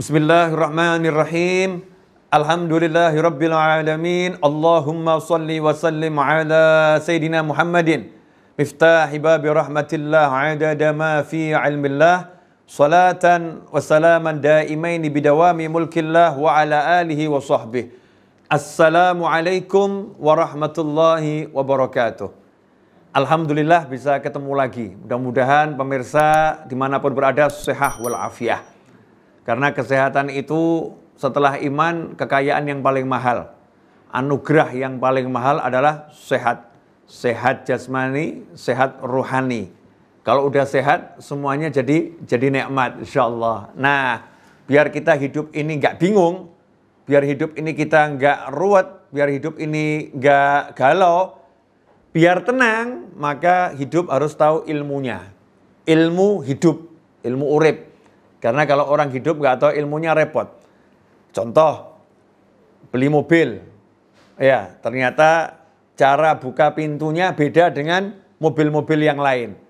Bismillahirrahmanirrahim. Alhamdulillahirabbil alamin. Allahumma shalli wa sallim ala sayidina Muhammadin miftah babi rahmatillah adada ma fi ilmillah salatan wa salaman daimaini bidawami mulkillah wa ala alihi wa sahbihi. Assalamualaikum warahmatullahi wabarakatuh. Alhamdulillah bisa ketemu lagi. Mudah-mudahan pemirsa dimanapun berada sehat walafiah. Karena kesehatan itu setelah iman kekayaan yang paling mahal. Anugerah yang paling mahal adalah sehat. Sehat jasmani, sehat rohani. Kalau udah sehat semuanya jadi nikmat insyaallah. Nah, biar kita hidup ini nggak bingung, biar hidup ini kita nggak ruwet, biar hidup ini nggak galau, biar tenang, maka hidup harus tahu ilmunya. Ilmu hidup, ilmu urip. Karena kalau orang hidup nggak tahu ilmunya repot. Contoh, beli mobil. Ya, ternyata cara buka pintunya beda dengan mobil-mobil yang lain.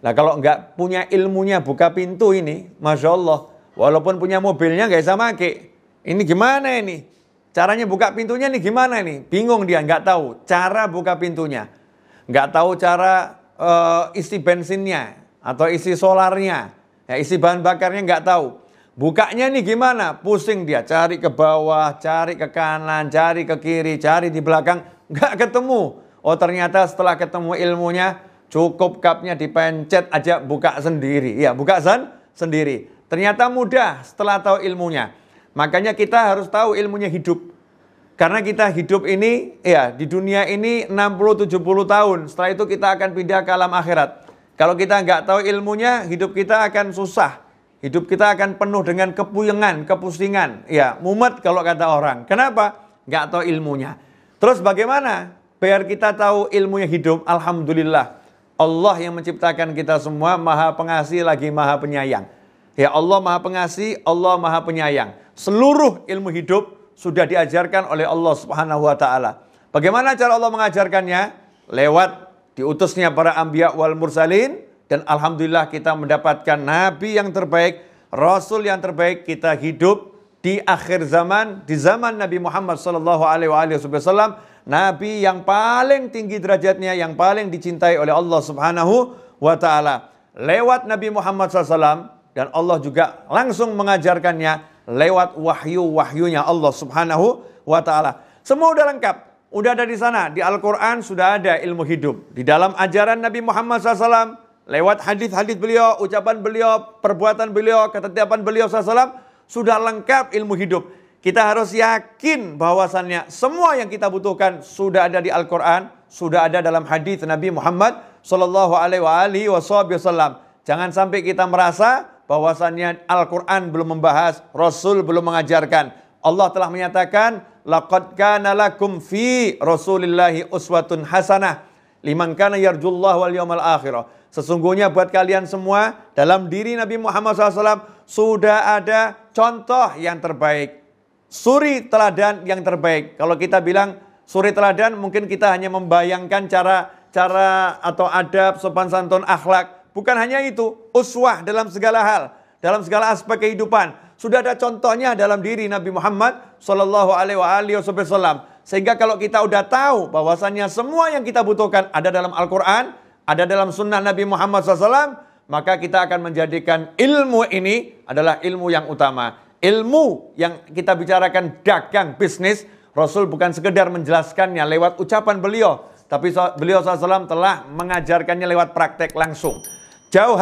Nah, kalau nggak punya ilmunya buka pintu ini, Masya Allah, walaupun punya mobilnya nggak bisa pakai. Ini gimana ini? Caranya buka pintunya nih gimana ini? Bingung dia, nggak tahu cara buka pintunya. Nggak tahu cara isi bensinnya atau isi solarnya, ya, isi bahan bakarnya nggak tahu. Bukanya nih gimana? Pusing dia, cari ke bawah, cari ke kanan, cari ke kiri, cari di belakang, nggak ketemu. Oh ternyata setelah ketemu ilmunya, cukup cupnya dipencet aja buka sendiri. Ya buka sendiri. Ternyata mudah setelah tahu ilmunya. Makanya kita harus tahu ilmunya hidup. Karena kita hidup ini, ya di dunia ini 60-70 tahun. Setelah itu kita akan pindah ke alam akhirat. Kalau kita nggak tahu ilmunya, hidup kita akan susah. Hidup kita akan penuh dengan kepuyengan, kepusingan. Ya, mumet kalau kata orang. Kenapa? Nggak tahu ilmunya. Terus bagaimana? Biar kita tahu ilmunya hidup, Alhamdulillah. Allah yang menciptakan kita semua, Maha Pengasih lagi Maha Penyayang. Ya, Allah Maha Pengasih, Allah Maha Penyayang. Seluruh ilmu hidup sudah diajarkan oleh Allah Subhanahu wa taala. Bagaimana cara Allah mengajarkannya? Lewat diutusnya para anbiya wal mursalin, dan alhamdulillah kita mendapatkan nabi yang terbaik, rasul yang terbaik. Kita hidup di akhir zaman, di zaman Nabi Muhammad sallallahu alaihi wasallam, nabi yang paling tinggi derajatnya, yang paling dicintai oleh Allah Subhanahu wa taala. Lewat Nabi Muhammad sallallahu alaihi wasallam, dan Allah juga langsung mengajarkannya lewat wahyu-wahyunya Allah Subhanahu wa taala. Semua udah lengkap, udah ada di sana, di Al-Qur'an sudah ada ilmu hidup. Di dalam ajaran Nabi Muhammad SAW, lewat hadis-hadis beliau, ucapan beliau, perbuatan beliau, ketetapan beliau SAW, sudah lengkap ilmu hidup. Kita harus yakin bahwasannya semua yang kita butuhkan sudah ada di Al-Qur'an, sudah ada dalam hadis Nabi Muhammad sallallahu alaihi wasallam. Jangan sampai kita merasa bahwasannya Al-Quran belum membahas, Rasul belum mengajarkan. Allah telah menyatakan, laqad kana lakum fi rasulillahi uswatun hasanah liman kana yarjullaha wal yawmal akhirah. Sesungguhnya buat kalian semua, dalam diri Nabi Muhammad SAW sudah ada contoh yang terbaik, suri teladan yang terbaik. Kalau kita bilang suri teladan, mungkin kita hanya membayangkan cara atau adab, sopan santun, akhlak. Bukan hanya itu, uswah dalam segala hal, dalam segala aspek kehidupan. Sudah ada contohnya dalam diri Nabi Muhammad Shallallahu Alaihi Wasallam. Sehingga kalau kita udah tahu bahwasannya semua yang kita butuhkan ada dalam Al-Quran, ada dalam sunnah Nabi Muhammad SAW, maka kita akan menjadikan ilmu ini adalah ilmu yang utama. Ilmu yang kita bicarakan dagang, bisnis, Rasul bukan sekedar menjelaskannya lewat ucapan beliau, tapi beliau SAW telah mengajarkannya lewat praktek langsung. Jauh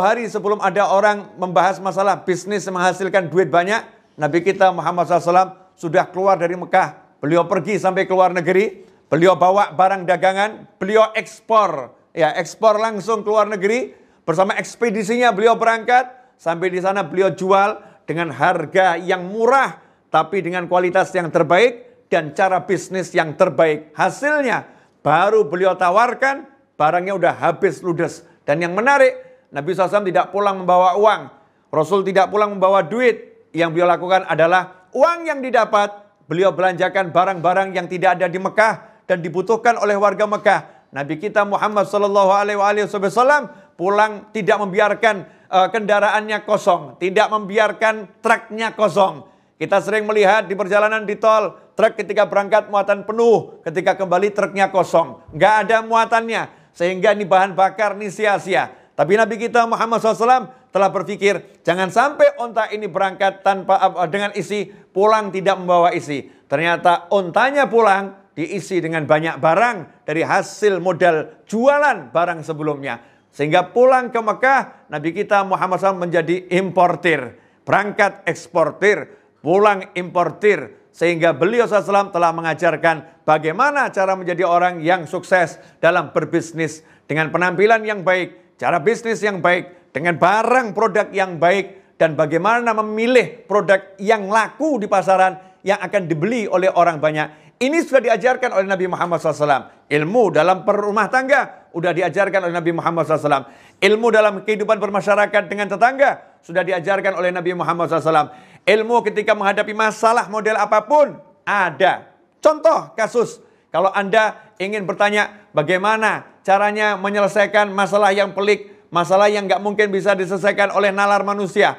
hari sebelum ada orang membahas masalah bisnis menghasilkan duit banyak, Nabi kita Muhammad SAW sudah keluar dari Mekah. Beliau pergi sampai ke luar negeri, beliau bawa barang dagangan, beliau ekspor. Ya, ekspor langsung ke luar negeri, bersama ekspedisinya beliau berangkat, sampai di sana beliau jual dengan harga yang murah, tapi dengan kualitas yang terbaik dan cara bisnis yang terbaik. Hasilnya baru beliau tawarkan, barangnya udah habis ludes. Dan yang menarik, Nabi SAW tidak pulang membawa uang. Rasul tidak pulang membawa duit. Yang beliau lakukan adalah uang yang didapat, beliau belanjakan barang-barang yang tidak ada di Mekah dan dibutuhkan oleh warga Mekah. Nabi kita Muhammad SAW pulang tidak membiarkan kendaraannya kosong, tidak membiarkan truknya kosong. Kita sering melihat di perjalanan di tol, truk ketika berangkat muatan penuh, ketika kembali truknya kosong, nggak ada muatannya, sehingga ini bahan bakar ini sia-sia. Tapi Nabi kita Muhammad SAW telah berpikir, jangan sampai onta ini berangkat tanpa dengan isi, pulang tidak membawa isi. Ternyata ontanya pulang diisi dengan banyak barang dari hasil modal jualan barang sebelumnya. Sehingga pulang ke Mekah, Nabi kita Muhammad SAW menjadi importir. Berangkat eksportir, pulang importir. Sehingga beliau SAW telah mengajarkan bagaimana cara menjadi orang yang sukses dalam berbisnis dengan penampilan yang baik, cara bisnis yang baik, dengan barang produk yang baik, dan bagaimana memilih produk yang laku di pasaran yang akan dibeli oleh orang banyak. Ini sudah diajarkan oleh Nabi Muhammad SAW. Ilmu dalam perumah tangga sudah diajarkan oleh Nabi Muhammad SAW. Ilmu dalam kehidupan bermasyarakat dengan tetangga sudah diajarkan oleh Nabi Muhammad SAW. Ilmu ketika menghadapi masalah model apapun ada. Contoh kasus, kalau Anda ingin bertanya bagaimana caranya menyelesaikan masalah yang pelik, masalah yang nggak mungkin bisa diselesaikan oleh nalar manusia,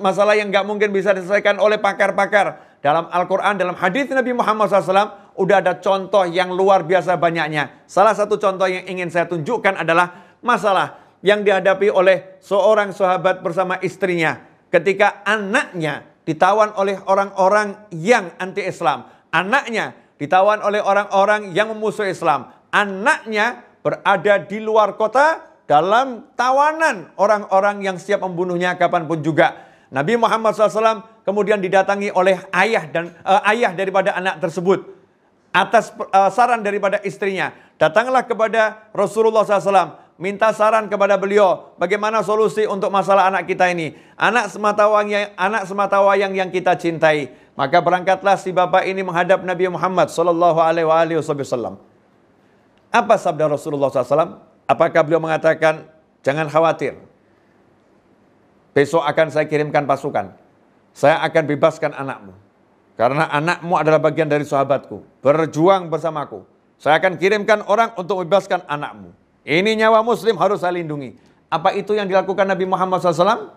masalah yang nggak mungkin bisa diselesaikan oleh pakar-pakar. Dalam Al-Quran, dalam hadis Nabi Muhammad SAW, udah ada contoh yang luar biasa banyaknya. Salah satu contoh yang ingin saya tunjukkan adalah masalah yang dihadapi oleh seorang sahabat bersama istrinya ketika anaknya ditawan oleh orang-orang yang anti-Islam. Anaknya ditawan oleh orang-orang yang memusuhi Islam. Anaknya berada di luar kota dalam tawanan orang-orang yang siap membunuhnya kapanpun juga. Nabi Muhammad SAW kemudian didatangi oleh ayah daripada anak tersebut atas saran daripada istrinya. Datanglah kepada Rasulullah SAW, minta saran kepada beliau bagaimana solusi untuk masalah anak kita ini, anak sematawayang yang kita cintai. Maka berangkatlah si bapak ini menghadap Nabi Muhammad SAW. Apa sabda Rasulullah SAW? Apakah beliau mengatakan, jangan khawatir, besok akan saya kirimkan pasukan, saya akan bebaskan anakmu, karena anakmu adalah bagian dari sahabatku, berjuang bersamaku, saya akan kirimkan orang untuk bebaskan anakmu, ini nyawa muslim harus saya lindungi. Apa itu yang dilakukan Nabi Muhammad SAW?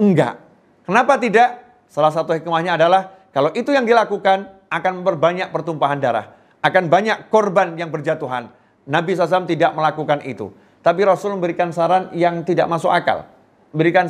Enggak. Kenapa tidak? Salah satu hikmahnya adalah, kalau itu yang dilakukan, akan memperbanyak pertumpahan darah, akan banyak korban yang berjatuhan. Nabi SAW tidak melakukan itu. Tapi Rasul memberikan saran yang tidak masuk akal. Memberikan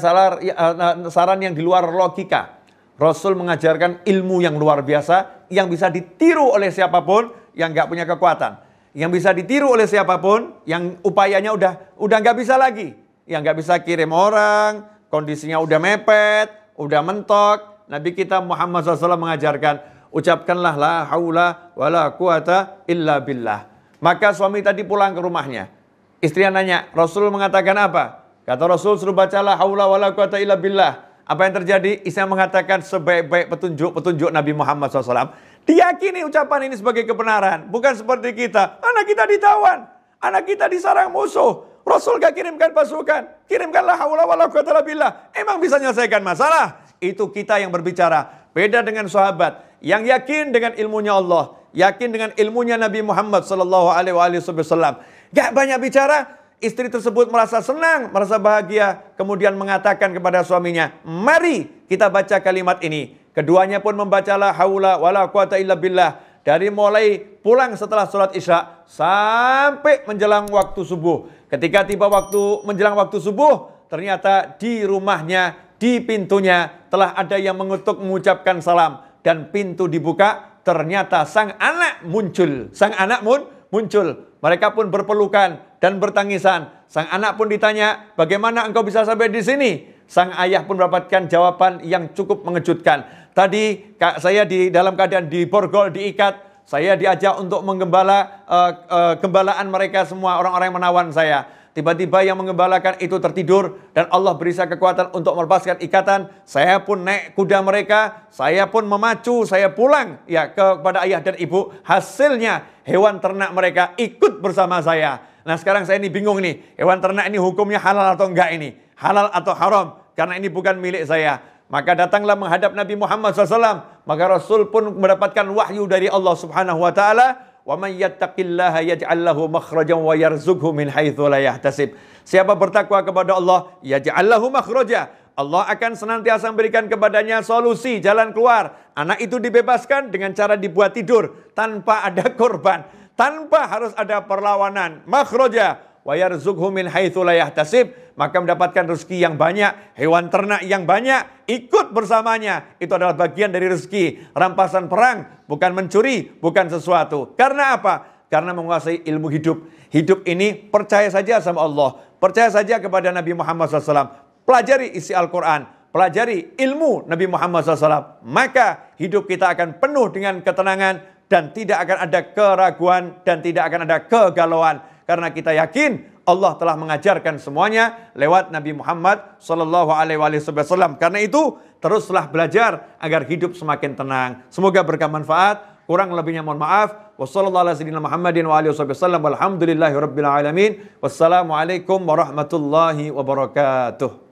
saran yang di luar logika. Rasul mengajarkan ilmu yang luar biasa, yang bisa ditiru oleh siapapun yang nggak punya kekuatan. Yang bisa ditiru oleh siapapun yang upayanya udah nggak bisa lagi. Yang nggak bisa kirim orang, kondisinya udah mepet, udah mentok. Nabi kita Muhammad SAW mengajarkan, ucapkanlah la haula wa la quwata illa billah. Maka suami tadi pulang ke rumahnya. Istri nanya, Rasul mengatakan apa? Kata Rasul, suruh bacalah haula wala quwata illa billah. Apa yang terjadi? Istri mengatakan sebaik-baik petunjuk Nabi Muhammad SAW. Diyakini ucapan ini sebagai kebenaran. Bukan seperti kita. Anak kita ditawan. Anak kita disarang musuh. Rasul gak kirimkan pasukan. Kirimkanlah haula wala quwata illa billah. Emang bisa menyelesaikan masalah? Itu kita yang berbicara. Beda dengan sahabat yang yakin dengan ilmunya Allah, yakin dengan ilmunya Nabi Muhammad SAW. Gak banyak bicara, istri tersebut merasa senang, merasa bahagia, kemudian mengatakan kepada suaminya, mari kita baca kalimat ini. Keduanya pun membacalah haula wala quwata illa billah. Dari mulai pulang setelah sholat isya sampai menjelang waktu subuh. Ketika tiba menjelang waktu subuh, ternyata di rumahnya, di pintunya telah ada yang mengutuk mengucapkan salam. Dan pintu dibuka, ternyata sang anak muncul. Sang anak pun muncul. Mereka pun berpelukan dan bertangisan. Sang anak pun ditanya, bagaimana engkau bisa sampai di sini? Sang ayah pun mendapatkan jawaban yang cukup mengejutkan. Tadi saya dalam keadaan diborgol, diikat. Saya diajak untuk menggembala gembalaan mereka semua, orang-orang yang menawan saya. Tiba-tiba yang menggembalakan itu tertidur dan Allah beri saya kekuatan untuk melepaskan ikatan. Saya pun naik kuda mereka, saya pun memacu, saya pulang ya kepada ayah dan ibu. Hasilnya hewan ternak mereka ikut bersama saya. Nah sekarang saya ini bingung nih, hewan ternak ini hukumnya halal atau enggak ini? Halal atau haram? Karena ini bukan milik saya. Maka datanglah menghadap Nabi Muhammad SAW. Maka Rasul pun mendapatkan wahyu dari Allah Subhanahu Wa Taala. Wa may yattaqillaha yaj'al lahu makhrajan wa yarzuqhu min haitsu la yahtasib. Siapa bertakwa kepada Allah, yaj'al lahu makhraja. Allah akan senantiasa memberikan kepadanya solusi, jalan keluar. Anak itu dibebaskan dengan cara dibuat tidur tanpa ada korban, tanpa harus ada perlawanan. Makhraja wa yarzuqhu min haitsu la yahtasib, maka mendapatkan rezeki yang banyak, hewan ternak yang banyak ikut bersamanya. Itu adalah bagian dari rezeki. Rampasan perang, bukan mencuri, bukan sesuatu. Karena apa? Karena menguasai ilmu hidup. Hidup ini percaya saja sama Allah, percaya saja kepada Nabi Muhammad SAW. Pelajari isi Al-Quran, pelajari ilmu Nabi Muhammad SAW. Maka hidup kita akan penuh dengan ketenangan dan tidak akan ada keraguan dan tidak akan ada kegalauan. Karena kita yakin Allah telah mengajarkan semuanya lewat Nabi Muhammad SAW. Karena itu teruslah belajar agar hidup semakin tenang. Semoga berkah manfaat. Kurang lebihnya mohon maaf. Wassalamualaikum warahmatullahi wabarakatuh.